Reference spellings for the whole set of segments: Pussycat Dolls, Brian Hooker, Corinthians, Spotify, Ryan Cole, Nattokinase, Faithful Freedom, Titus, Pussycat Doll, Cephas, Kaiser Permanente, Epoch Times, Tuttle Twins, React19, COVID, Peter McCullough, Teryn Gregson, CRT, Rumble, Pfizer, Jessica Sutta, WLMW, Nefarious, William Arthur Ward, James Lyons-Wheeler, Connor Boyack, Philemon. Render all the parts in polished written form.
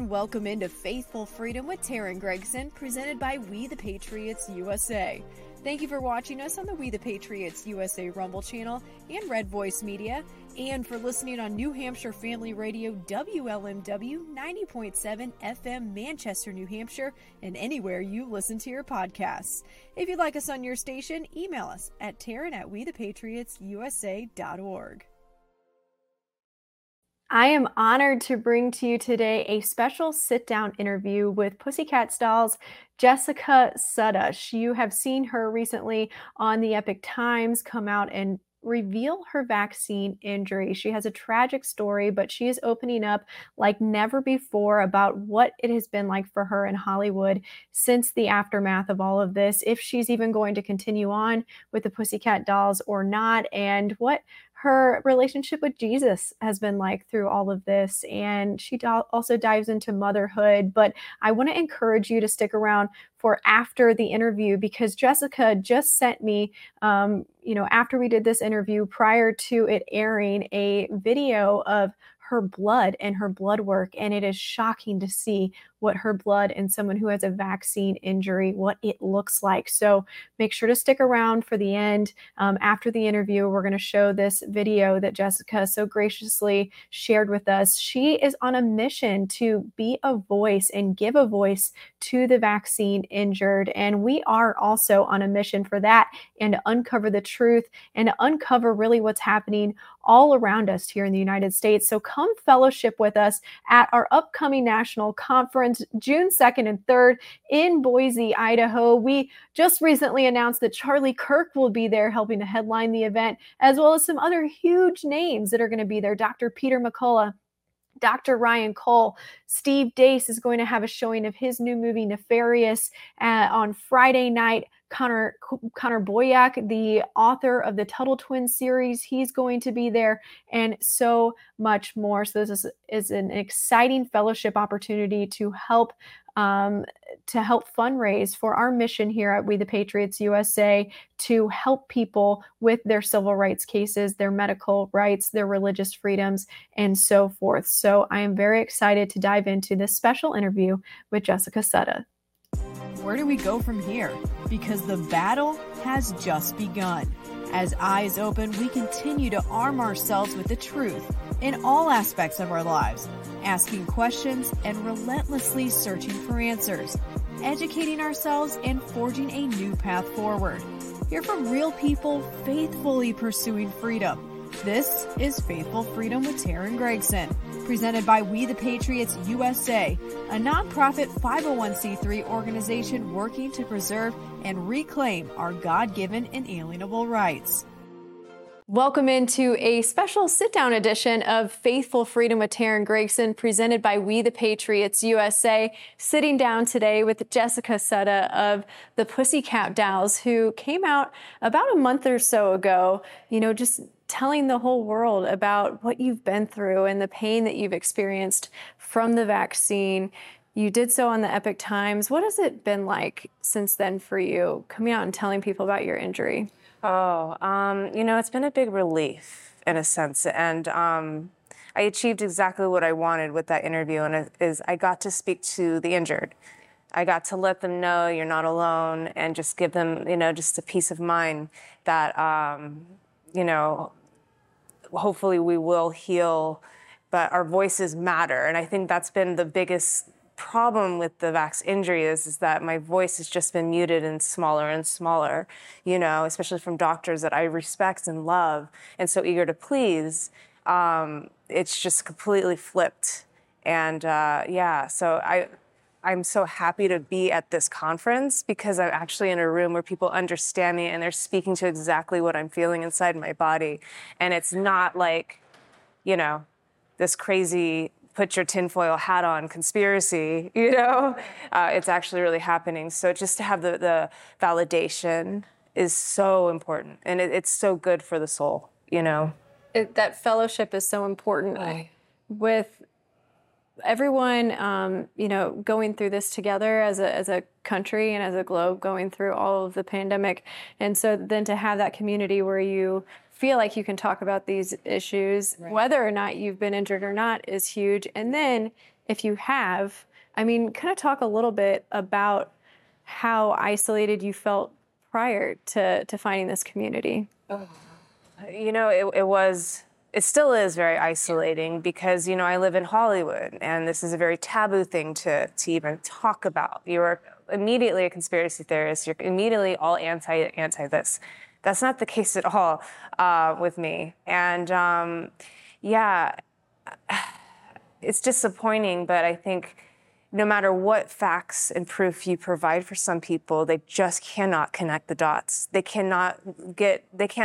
and welcome into Faithful Freedom with Teryn Gregson, presented by We the Patriots USA. Thank you for watching us on the We the Patriots USA Rumble channel and Red Voice Media, and for listening on New Hampshire Family Radio WLMW 90.7 FM Manchester, New Hampshire, and anywhere you listen to your podcasts. If you'd like us on your station, email us at teryn@wethepatriotsusa.org. I am honored to bring to you today a special sit-down interview with Pussycat Dolls' Jessica Sutta. You have seen her recently on the Epoch Times come out and reveal her vaccine injury. She has a tragic story, but she is opening up like never before about what it has been like for her in Hollywood since the aftermath of all of this, if she's even going to continue on with the Pussycat Dolls or not, and what her relationship with Jesus has been like through all of this. And she also dives into motherhood, but I want to encourage you to stick around for after the interview, because Jessica just sent me, after we did this interview prior to it airing, a video of her blood and her blood work. And it is shocking to see what her blood and someone who has a vaccine injury, what it looks like. So make sure to stick around for the end. After the interview, we're going to show this video that Jessica so graciously shared with us. She is on a mission to be a voice and give a voice to the vaccine injured. And we are also on a mission for that, and to uncover the truth and to uncover really what's happening all around us here in the United States. So come fellowship with us at our upcoming national conference, June 2nd and 3rd in Boise, Idaho. We just recently announced that Charlie Kirk will be there helping to headline the event, as well as some other huge names that are going to be there. Dr. Peter McCullough, Dr. Ryan Cole, Steve Deace is going to have a showing of his new movie Nefarious on Friday night. Connor Boyack, the author of the Tuttle Twins series, he's going to be there, and so much more. So this is an exciting fellowship opportunity to help fundraise for our mission here at We the Patriots USA, to help people with their civil rights cases, their medical rights, their religious freedoms, and so forth. So I am very excited to dive into this special interview with Jessica Sutta. Where do we go from here? Because the battle has just begun. As Eyes Open, we continue to arm ourselves with the truth in all aspects of our lives, asking questions and relentlessly searching for answers, educating ourselves and forging a new path forward. Hear from real people faithfully pursuing freedom. This is Faithful Freedom with Teryn Gregson, presented by We the Patriots USA, a nonprofit 501c3 organization working to preserve and reclaim our God-given inalienable rights. Welcome into a special sit-down edition of Faithful Freedom with Teryn Gregson, presented by We the Patriots USA. Sitting down today with Jessica Sutta of the Pussycat Dolls, who came out about a month or so ago, just telling the whole world about what you've been through and the pain that you've experienced from the vaccine. You did so on the Epoch Times. What has it been like since then for you, coming out and telling people about your injury? It's been a big relief in a sense. And I achieved exactly what I wanted with that interview, and it is I got to speak to the injured. I got to let them know you're not alone, and just give them, just a peace of mind that, hopefully we will heal, but our voices matter. And I think that's been the biggest problem with the vax injury is that my voice has just been muted and smaller, especially from doctors that I respect and love and so eager to please. It's just completely flipped. And so I'm so happy to be at this conference, because I'm actually in a room where people understand me and they're speaking to exactly what I'm feeling inside my body. And it's not like, this crazy put your tinfoil hat on conspiracy, it's actually really happening. So just to have the validation is so important, and it's so good for the soul, That fellowship is so important with everyone, going through this together as a country and as a globe, going through all of the pandemic. And so then to have that community where you feel like you can talk about these issues, right, whether or not you've been injured or not, is huge. And then if you have. I mean, kind of talk a little bit about how isolated you felt prior to finding this community. Oh. You know, it still is very isolating because, you know, I live in Hollywood and this is a very taboo thing to even talk about. You're immediately a conspiracy theorist. You're immediately all anti this. That's not the case at all with me. And it's disappointing, but I think no matter what facts and proof you provide for some people, they just cannot connect the dots. They can't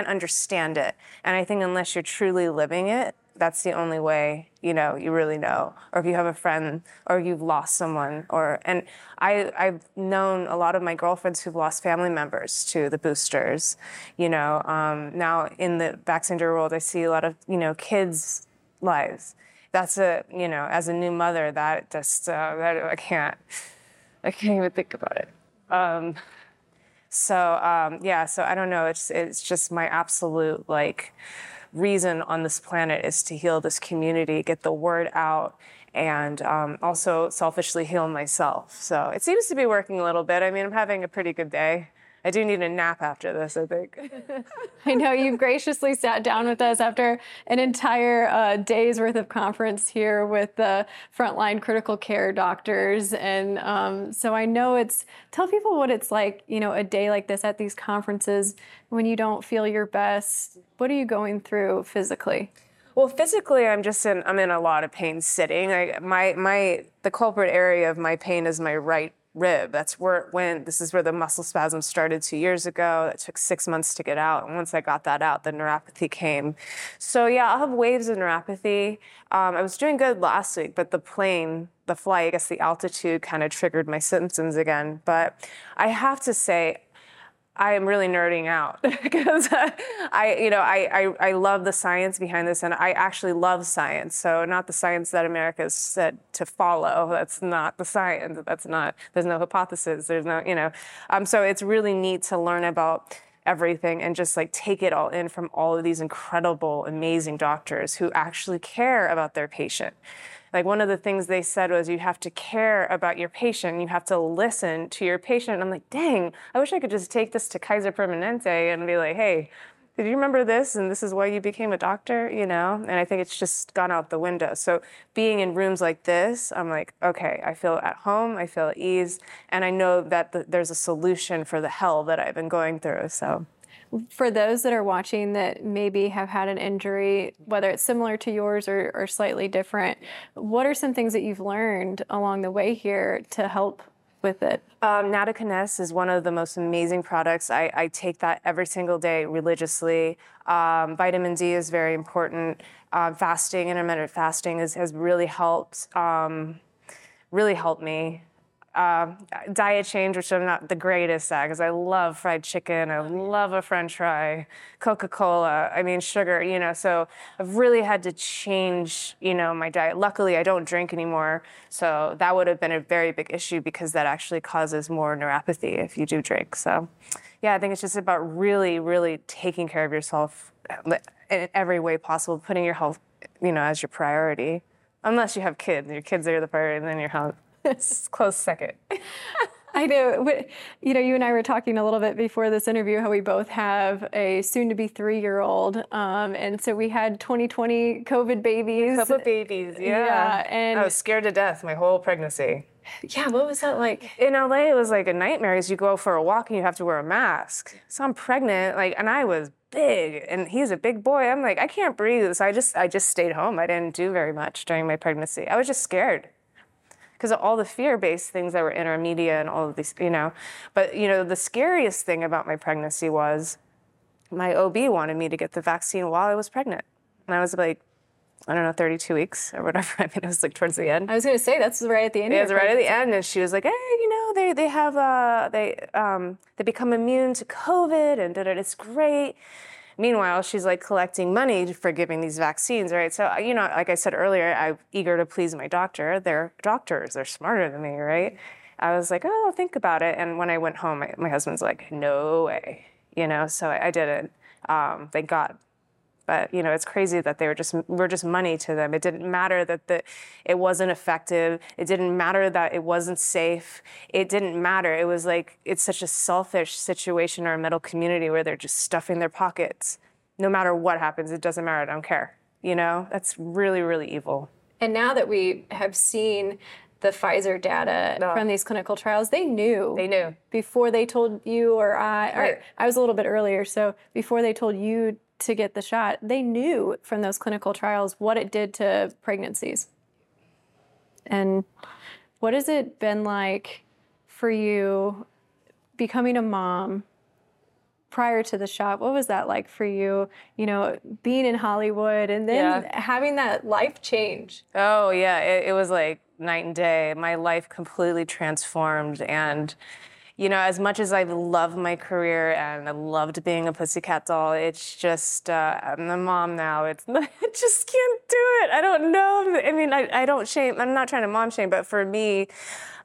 understand it. And I think unless you're truly living it, that's the only way, you know, you really know. Or if you have a friend or you've lost someone and I've known a lot of my girlfriends who've lost family members to the boosters, you know. Now in the vaccine world, I see a lot of, you know, kids' lives. That's you know, as a new mother, that just, I can't even think about it. So I don't know. It's just my absolute, like, reason on this planet is to heal this community, get the word out, and also selfishly heal myself. So it seems to be working a little bit. I mean, I'm having a pretty good day. I do need a nap after this, I think. I know you've graciously sat down with us after an entire day's worth of conference here with the frontline critical care doctors. And so I know tell people what it's like, you know, a day like this at these conferences when you don't feel your best. What are you going through physically? Well, physically, I'm in a lot of pain sitting. The culprit area of my pain is my right rib. That's where it went. This is where the muscle spasm started 2 years ago. It took 6 months to get out. And once I got that out, the neuropathy came. So yeah, I'll have waves of neuropathy. I was doing good last week, but the flight, I guess the altitude kind of triggered my symptoms again. But I have to say, I am really nerding out because I love the science behind this, and I actually love science. So not the science that America is said to follow. That's not the science. There's no hypothesis. There's no, you know. So it's really neat to learn about everything and just like take it all in from all of these incredible, amazing doctors who actually care about their patient. Like one of the things they said was you have to care about your patient. You have to listen to your patient. And I'm like, dang, I wish I could just take this to Kaiser Permanente and be like, hey, did you remember this? And this is why you became a doctor, you know? And I think it's just gone out the window. So being in rooms like this, I'm like, okay, I feel at home, I feel at ease, and I know that there's a solution for the hell that I've been going through, so. For those that are watching that maybe have had an injury, whether it's similar to yours or slightly different, what are some things that you've learned along the way here to help with it? Nattokinase is one of the most amazing products. I take that every single day religiously. Vitamin D is very important. Intermittent fasting has really helped. Really helped me. Diet change, which I'm not the greatest at, because I love fried chicken, I love a French fry, Coca-Cola, I mean sugar, you know, so I've really had to change, you know, my diet. Luckily, I don't drink anymore, so that would have been a very big issue because that actually causes more neuropathy if you do drink. So, yeah, I think it's just about really, really taking care of yourself in every way possible, putting your health, you know, as your priority, unless you have kids. Your kids are the priority, and then your health. It's close second. I know. You know, you and I were talking a little bit before this interview how we both have a soon-to-be 3-year-old, and so we had 2020 COVID babies. COVID babies, yeah. And I was scared to death my whole pregnancy. Yeah, what was that like? In LA, it was like a nightmare. You go for a walk and you have to wear a mask. So I'm pregnant, like, and I was big, and he's a big boy. I'm like, I can't breathe. So I just stayed home. I didn't do very much during my pregnancy. I was just scared. Because of all the fear-based things that were in our media and all of these, you know. But, you know, the scariest thing about my pregnancy was my OB wanted me to get the vaccine while I was pregnant. And I was like, I don't know, 32 weeks or whatever. I mean, it was like towards the end. I was going to say, that's right at the end. Yeah, it's right at the end. And she was like, hey, you know, they become immune to COVID and it's great. Meanwhile, she's like collecting money for giving these vaccines, right? So, you know, like I said earlier, I'm eager to please my doctor. They're doctors. They're smarter than me, right? I was like, oh, I'll think about it. And when I went home, my husband's like, no way, you know? So I didn't. Thank God. But you know, it's crazy that they were just money to them. It didn't matter that it wasn't effective. It didn't matter that it wasn't safe. It didn't matter. It was like, it's such a selfish situation in our metal community where they're just stuffing their pockets. No matter what happens, it doesn't matter. I don't care. You know, that's really, really evil. And now that we have seen the Pfizer data from these clinical trials, they knew before they told you or I. Right. Or I was a little bit earlier, so before they told you to get the shot, they knew from those clinical trials what it did to pregnancies. And what has it been like for you becoming a mom prior to the shot? What was that like for you, you know, being in Hollywood and then having that life change? Oh, yeah. It was like night and day. My life completely transformed. And, you know, as much as I love my career and I loved being a Pussycat Doll, it's just, I'm a mom now. I just can't do it. I don't know. I mean, I don't shame. I'm not trying to mom shame, but for me,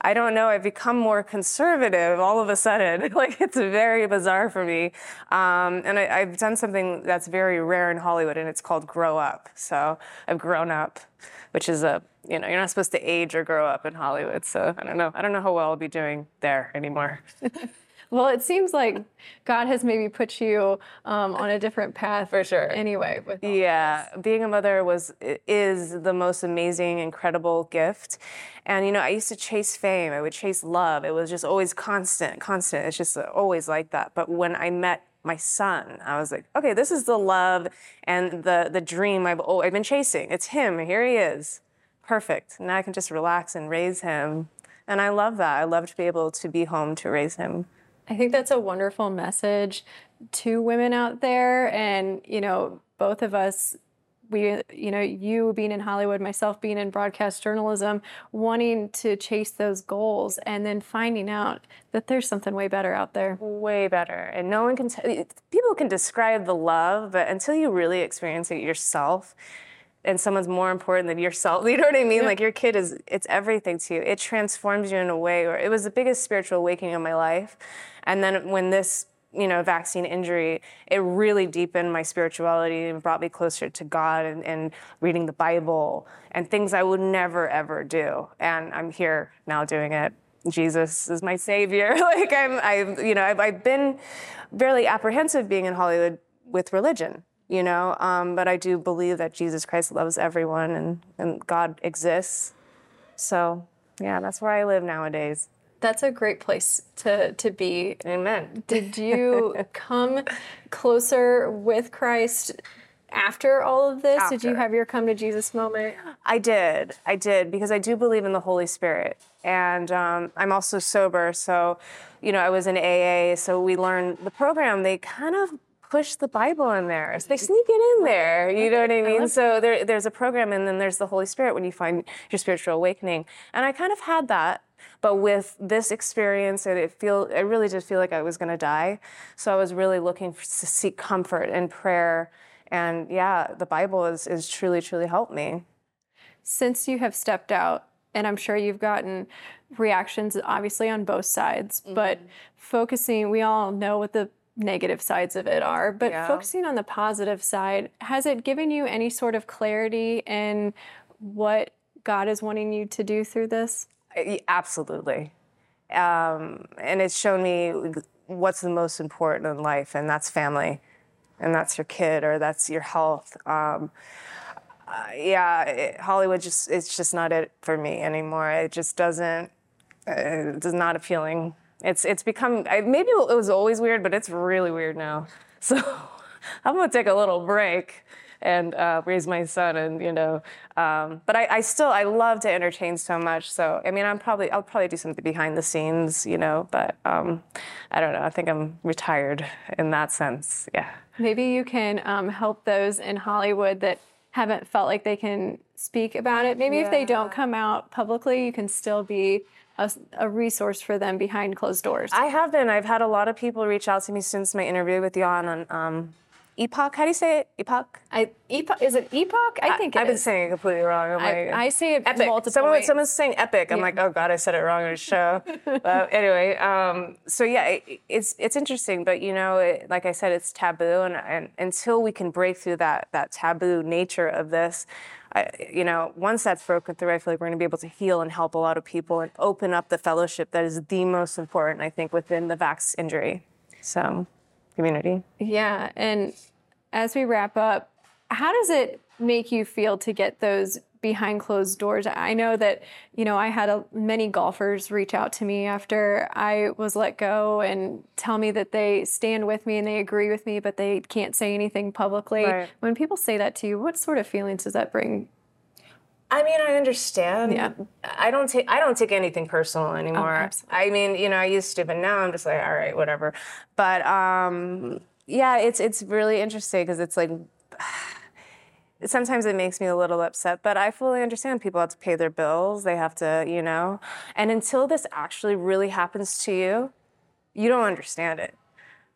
I don't know. I've become more conservative all of a sudden. Like, it's very bizarre for me. And I've done something that's very rare in Hollywood, and it's called grow up. So I've grown up, which is you know, you're not supposed to age or grow up in Hollywood, so I don't know. I don't know how well I'll be doing there anymore. Well, it seems like God has maybe put you on a different path. For sure. Anyway. With all this. Being a mother is the most amazing, incredible gift. And, you know, I used to chase fame. I would chase love. It was just always constant. It's just always like that. But when I met my son, I was like, okay, this is the love and the dream I've been chasing. It's him. Here he is. Perfect. Now I can just relax and raise him. And I love that. I love to be able to be home to raise him. I think that's a wonderful message to women out there. And, you know, both of us, we, you know, you being in Hollywood, myself being in broadcast journalism, wanting to chase those goals and then finding out that there's something way better out there. Way better. And no one can people can describe the love, but until you really experience it yourself, and someone's more important than yourself. You know what I mean? Yeah. Like, your kid it's everything to you. It transforms you in a way, or it was the biggest spiritual awakening of my life. And then when this, you know, vaccine injury, it really deepened my spirituality and brought me closer to God and reading the Bible and things I would never, ever do. And I'm here now doing it. Jesus is my savior. Like, I've been fairly apprehensive being in Hollywood with religion. You know, but I do believe that Jesus Christ loves everyone and God exists. So, yeah, that's where I live nowadays. That's a great place to be. Amen. Did you come closer with Christ after all of this? Did you have your come to Jesus moment? I did, because I do believe in the Holy Spirit. And I'm also sober. So, you know, I was in AA. So we learned the program. They kind of push the Bible in there. So they sneak it in there. You know what I mean? So there's a program, and then there's the Holy Spirit when you find your spiritual awakening. And I kind of had that, but with this experience, and I really did feel like I was going to die. So I was really looking to seek comfort in prayer. And yeah, the Bible is truly, truly helped me. Since you have stepped out, and I'm sure you've gotten reactions obviously on both sides, mm-hmm. but we all know what the negative sides of it are, but focusing on the positive side, has it given you any sort of clarity in what God is wanting you to do through this? Absolutely. And it's shown me what's the most important in life, and that's family, and that's your kid, or that's your health. Hollywood it's just not it for me anymore. It just does not appealing. It's become, maybe it was always weird, but it's really weird now. So I'm going to take a little break and raise my son and, you know. But I love to entertain so much. So, I mean, I'll probably do something behind the scenes, you know. But I don't know. I think I'm retired in that sense. Yeah. Maybe you can help those in Hollywood that haven't felt like they can speak about it. Maybe if they don't come out publicly, you can still be a resource for them behind closed doors. I've had a lot of people reach out to me since my interview with you on Epoch? How do you say it? Epoch? Is it Epoch? I think it is. I've been saying it completely wrong. I say it epic. Multiple ways. Someone's saying epic. I'm like, oh, God, I said it wrong on a show. Anyway, so, yeah, it's interesting. But, you know, like I said, it's taboo. And until we can break through that taboo nature of this, you know, once that's broken through, I feel like we're going to be able to heal and help a lot of people and open up the fellowship that is the most important, I think, within the vax injury. So... community. Yeah. And as we wrap up, how does it make you feel to get those behind closed doors? I know that, you know, I had many golfers reach out to me after I was let go and tell me that they stand with me and they agree with me, but they can't say anything publicly. Right. When people say that to you, what sort of feelings does that bring? I mean, I understand. Yeah. I don't take anything personal anymore. Oh, I mean, you know, I used to, but now I'm just like, all right, whatever. But yeah, it's really interesting because it's like sometimes it makes me a little upset, but I fully understand people have to pay their bills. They have to, you know, and until this actually really happens to you, you don't understand it.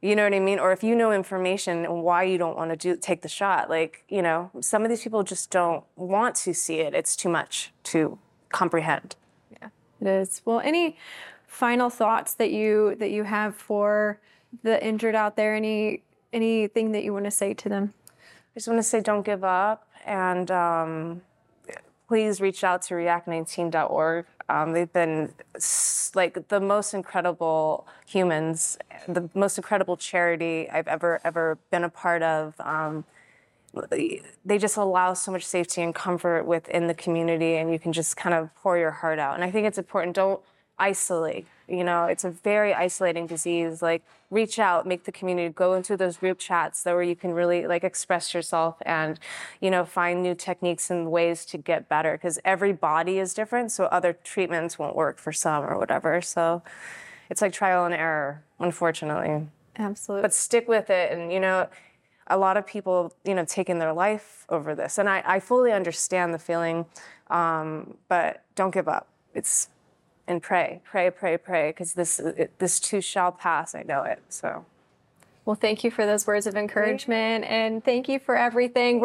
You know what I mean? Or if you know information and why you don't want to take the shot, like, you know, some of these people just don't want to see it. It's too much to comprehend. Yeah, it is. Well, any final thoughts that you have for the injured out there? Anything that you want to say to them? I just want to say don't give up, and please reach out to React19.org. They've been like the most incredible humans, the most incredible charity I've ever been a part of. They just allow so much safety and comfort within the community, and you can just kind of pour your heart out. And I think it's important. Don't isolate. You know, it's a very isolating disease. Like, reach out, make the community, go into those group chats where you can really like express yourself and, you know, find new techniques and ways to get better, because every body is different. So other treatments won't work for some or whatever. So it's like trial and error, unfortunately. Absolutely. But stick with it. And, you know, a lot of people, you know, taking their life over this. And I fully understand the feeling, but don't give up. And pray, because this too shall pass. I know it, so. Well, thank you for those words of encouragement, and thank you for everything.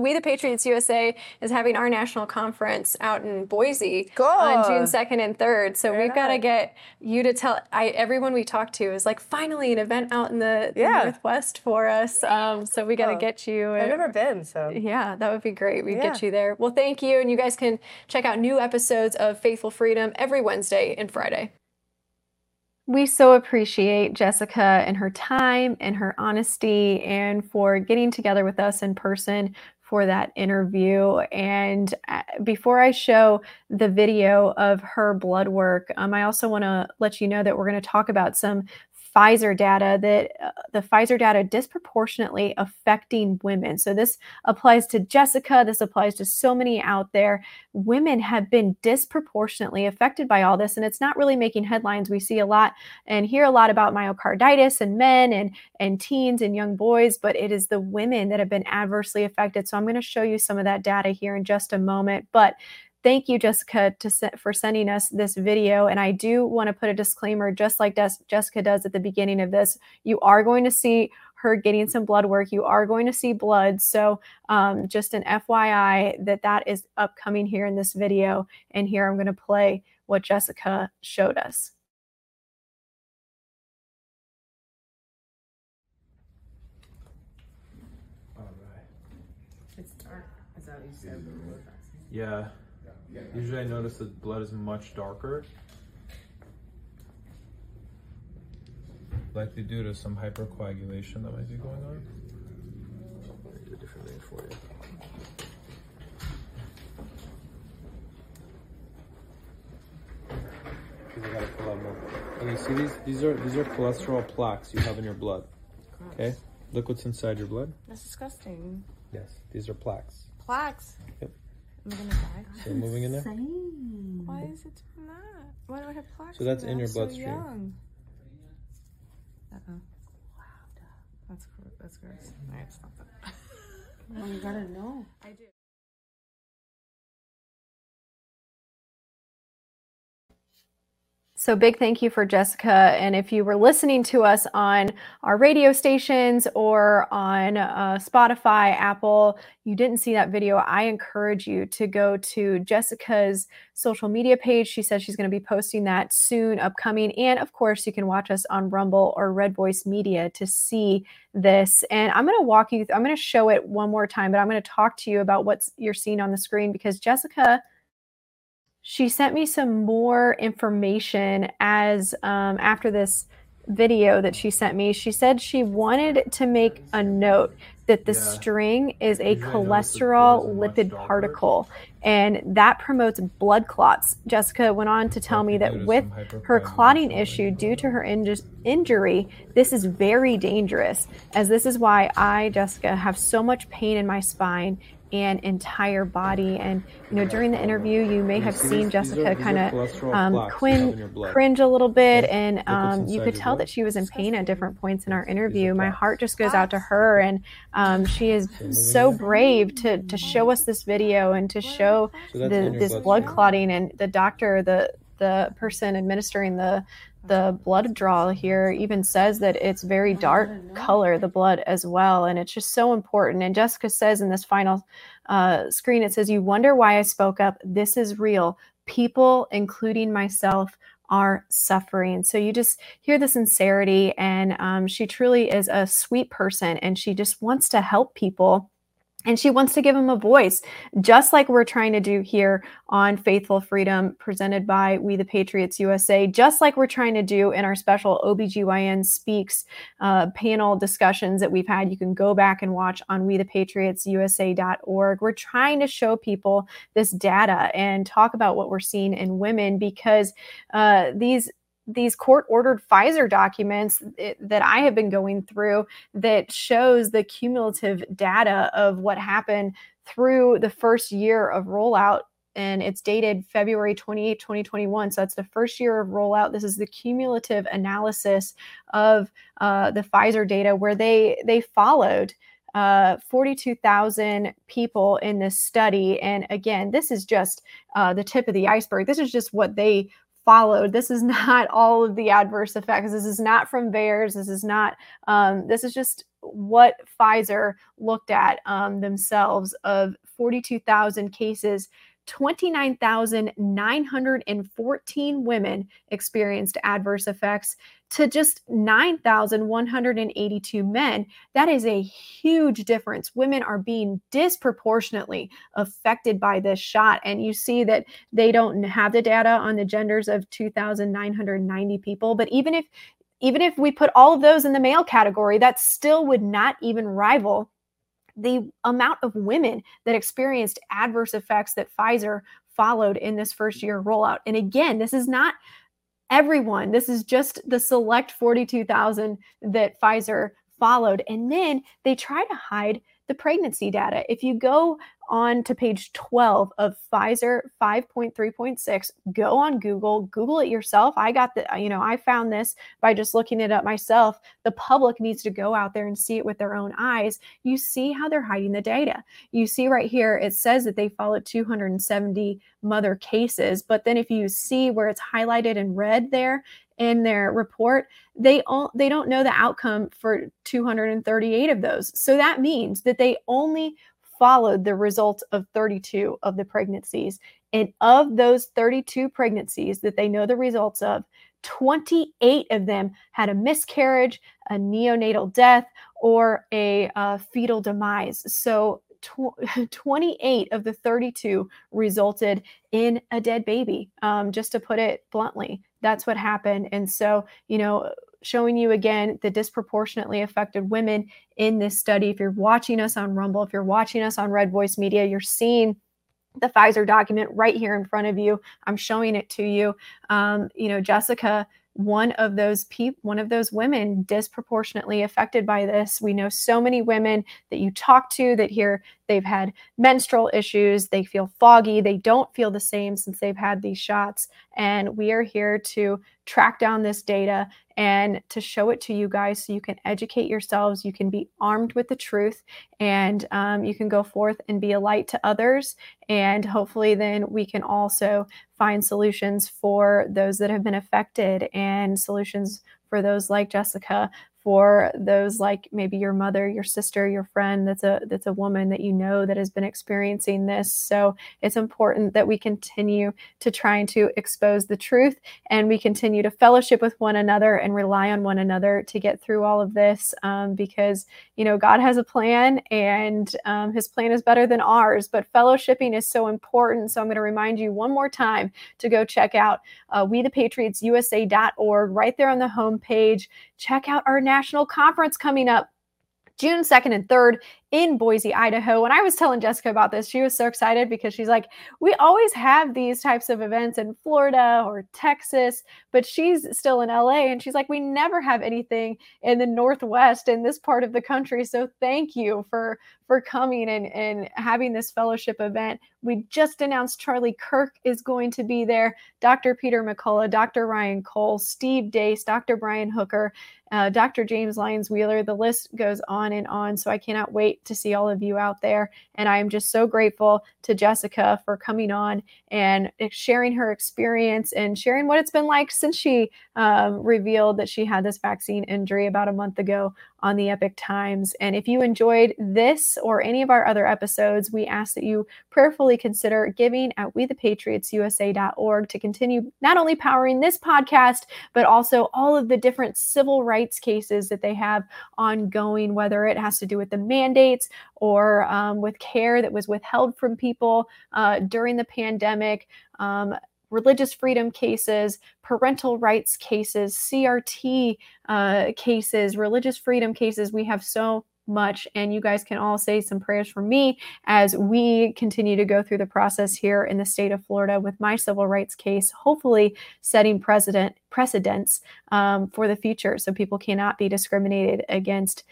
We the Patriots USA is having our national conference out in Boise on June 2nd and 3rd. So we've got to get you to tell everyone we talk to is like, finally an event out in the Northwest for us. So we got to get you. I've never been, so. Yeah, that would be great. We'd get you there. Well, thank you. And you guys can check out new episodes of Faithful Freedom every Wednesday and Friday. We so appreciate Jessica and her time and her honesty, and for getting together with us in person for that interview. And before I show the video of her blood work, I also want to let you know that we're going to talk about some Pfizer data, that the Pfizer data disproportionately affecting women. So this applies to Jessica. This applies to so many out there. Women have been disproportionately affected by all this, and it's not really making headlines. We see a lot and hear a lot about myocarditis in men and teens and young boys, but it is the women that have been adversely affected. So I'm going to show you some of that data here in just a moment. But thank you, Jessica, for sending us this video. And I do want to put a disclaimer, just like Jessica does at the beginning of this. You are going to see her getting some blood work. You are going to see blood. So just an FYI that is upcoming here in this video. And here I'm going to play what Jessica showed us. All right. It's dark. Is that what you said? Yeah. Usually I notice that blood is much darker. Likely due to some hypercoagulation that might be going on. I'll do a different thing for you. Because I gotta pull out more. Okay, see these are cholesterol plaques you have in your blood. Gross. Okay? Look what's inside your blood. That's disgusting. Yes, these are plaques. Plaques? Yep. I'm gonna die. So moving in there. Insane. Why is it doing that? Why do I have plaques? So that's in your bloodstream. Uh-oh. Wow. That's gross. All right, stop that. Well, you gotta know. I do. So big thank you for Jessica. And if you were listening to us on our radio stations or on Spotify, Apple, you didn't see that video, I encourage you to go to Jessica's social media page. She says she's going to be posting that soon, upcoming. And of course, you can watch us on Rumble or Red Voice Media to see this. And I'm going to walk you through, I'm going to show it one more time, but I'm going to talk to you about what you're seeing on the screen, because Jessica, she sent me some more information as after this video that she sent me. She said she wanted to make a note that the string is a cholesterol lipid particle, and that promotes blood clots. Jessica went on to tell me that with her clotting issue due to her injury, this is very dangerous, as this is why I, Jessica, have so much pain in my spine and entire body. And you know, during the interview, you may have seen Jessica kind of cringe a little bit, and you could tell that she was in pain at different points in our interview. My heart just goes out to her, and she is so brave to show us this video and to show this blood clotting, and the doctor, the person administering the blood draw here even says that it's very dark color, the blood as well. And it's just so important. And Jessica says in this final screen, it says, "You wonder why I spoke up. This is real. People, including myself, are suffering." So you just hear the sincerity, and she truly is a sweet person, and she just wants to help people. And she wants to give them a voice, just like we're trying to do here on Faithful Freedom, presented by We the Patriots USA, just like we're trying to do in our special OBGYN Speaks panel discussions that we've had. You can go back and watch on WeThePatriotsUSA.org. We're trying to show people this data and talk about what we're seeing in women, because these court-ordered Pfizer documents that I have been going through that shows the cumulative data of what happened through the first year of rollout, and it's dated February 28, 2021. So that's the first year of rollout. This is the cumulative analysis of the Pfizer data, where they followed 42,000 people in this study. And again, this is just the tip of the iceberg. This is just what they followed. This is not all of the adverse effects. This is not from VAERS. This is not, this is just what Pfizer looked at themselves. Of 42,000 cases, 29,914 women experienced adverse effects to just 9,182 men. That is a huge difference. Women are being disproportionately affected by this shot. And you see that they don't have the data on the genders of 2,990 people. But even if we put all of those in the male category, that still would not even rival the amount of women that experienced adverse effects that Pfizer followed in this first year rollout. And again, this is not everyone. This is just the select 42,000 that Pfizer followed. And then they try to hide the pregnancy data. If you go on to page 12 of Pfizer 5.3.6, go on Google it yourself. I got the, you know, I found this by just looking it up myself. The public needs to go out there and see it with their own eyes. You see how they're hiding the data. You see right here, it says that they followed 270 mother cases. But then if you see where it's highlighted in red there in their report, they don't know the outcome for 238 of those. So that means that they only followed the results of 32 of the pregnancies. And of those 32 pregnancies that they know the results of, 28 of them had a miscarriage, a neonatal death, or a fetal demise. So 28 of the 32 resulted in a dead baby, just to put it bluntly. That's what happened. And so, you know, showing you again the disproportionately affected women in this study. If you're watching us on Rumble, if you're watching us on Red Voice Media, you're seeing the Pfizer document right here in front of you. I'm showing it to you. You know, Jessica, one of those women disproportionately affected by this. We know so many women that you talk to that hear They've had menstrual issues. They feel foggy. They don't feel the same since they've had these shots. And we are here to track down this data and to show it to you guys so you can educate yourselves. You can be armed with the truth, and you can go forth and be a light to others. And hopefully then we can also find solutions for those that have been affected, and solutions for those like Jessica, for those like maybe your mother, your sister, your friend that's a woman that you know that has been experiencing this. So it's important that we continue to trying to expose the truth, and we continue to fellowship with one another and rely on one another to get through all of this, because, you know, God has a plan, and his plan is better than ours, but fellowshipping is so important. So I'm going to remind you one more time to go check out WeThePatriotsUSA.org right there on the homepage. Check out our national conference coming up June 2nd and 3rd in Boise, Idaho. And I was telling Jessica about this. She was so excited because she's like, we always have these types of events in Florida or Texas, but she's still in LA. And she's like, we never have anything in the Northwest in this part of the country. So thank you for coming and having this fellowship event. We just announced Charlie Kirk is going to be there. Dr. Peter McCullough, Dr. Ryan Cole, Steve Deace, Dr. Brian Hooker, Dr. James Lyons-Wheeler. The list goes on and on. So I cannot wait to see all of you out there. And I am just so grateful to Jessica for coming on and sharing her experience and sharing what it's been like since she revealed that she had this vaccine injury about a month ago on the Epoch Times. And if you enjoyed this or any of our other episodes, we ask that you prayerfully consider giving at WeThePatriotsUSA.org to continue not only powering this podcast, but also all of the different civil rights cases that they have ongoing, whether it has to do with the mandates or with care that was withheld from people during the pandemic, religious freedom cases, parental rights cases, CRT cases, religious freedom cases. We have so much, and you guys can all say some prayers for me as we continue to go through the process here in the state of Florida with my civil rights case, hopefully setting precedents for the future, so people cannot be discriminated against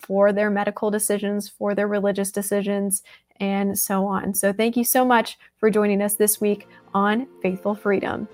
for their medical decisions, for their religious decisions, and so on. So thank you so much for joining us this week on Faithful Freedom.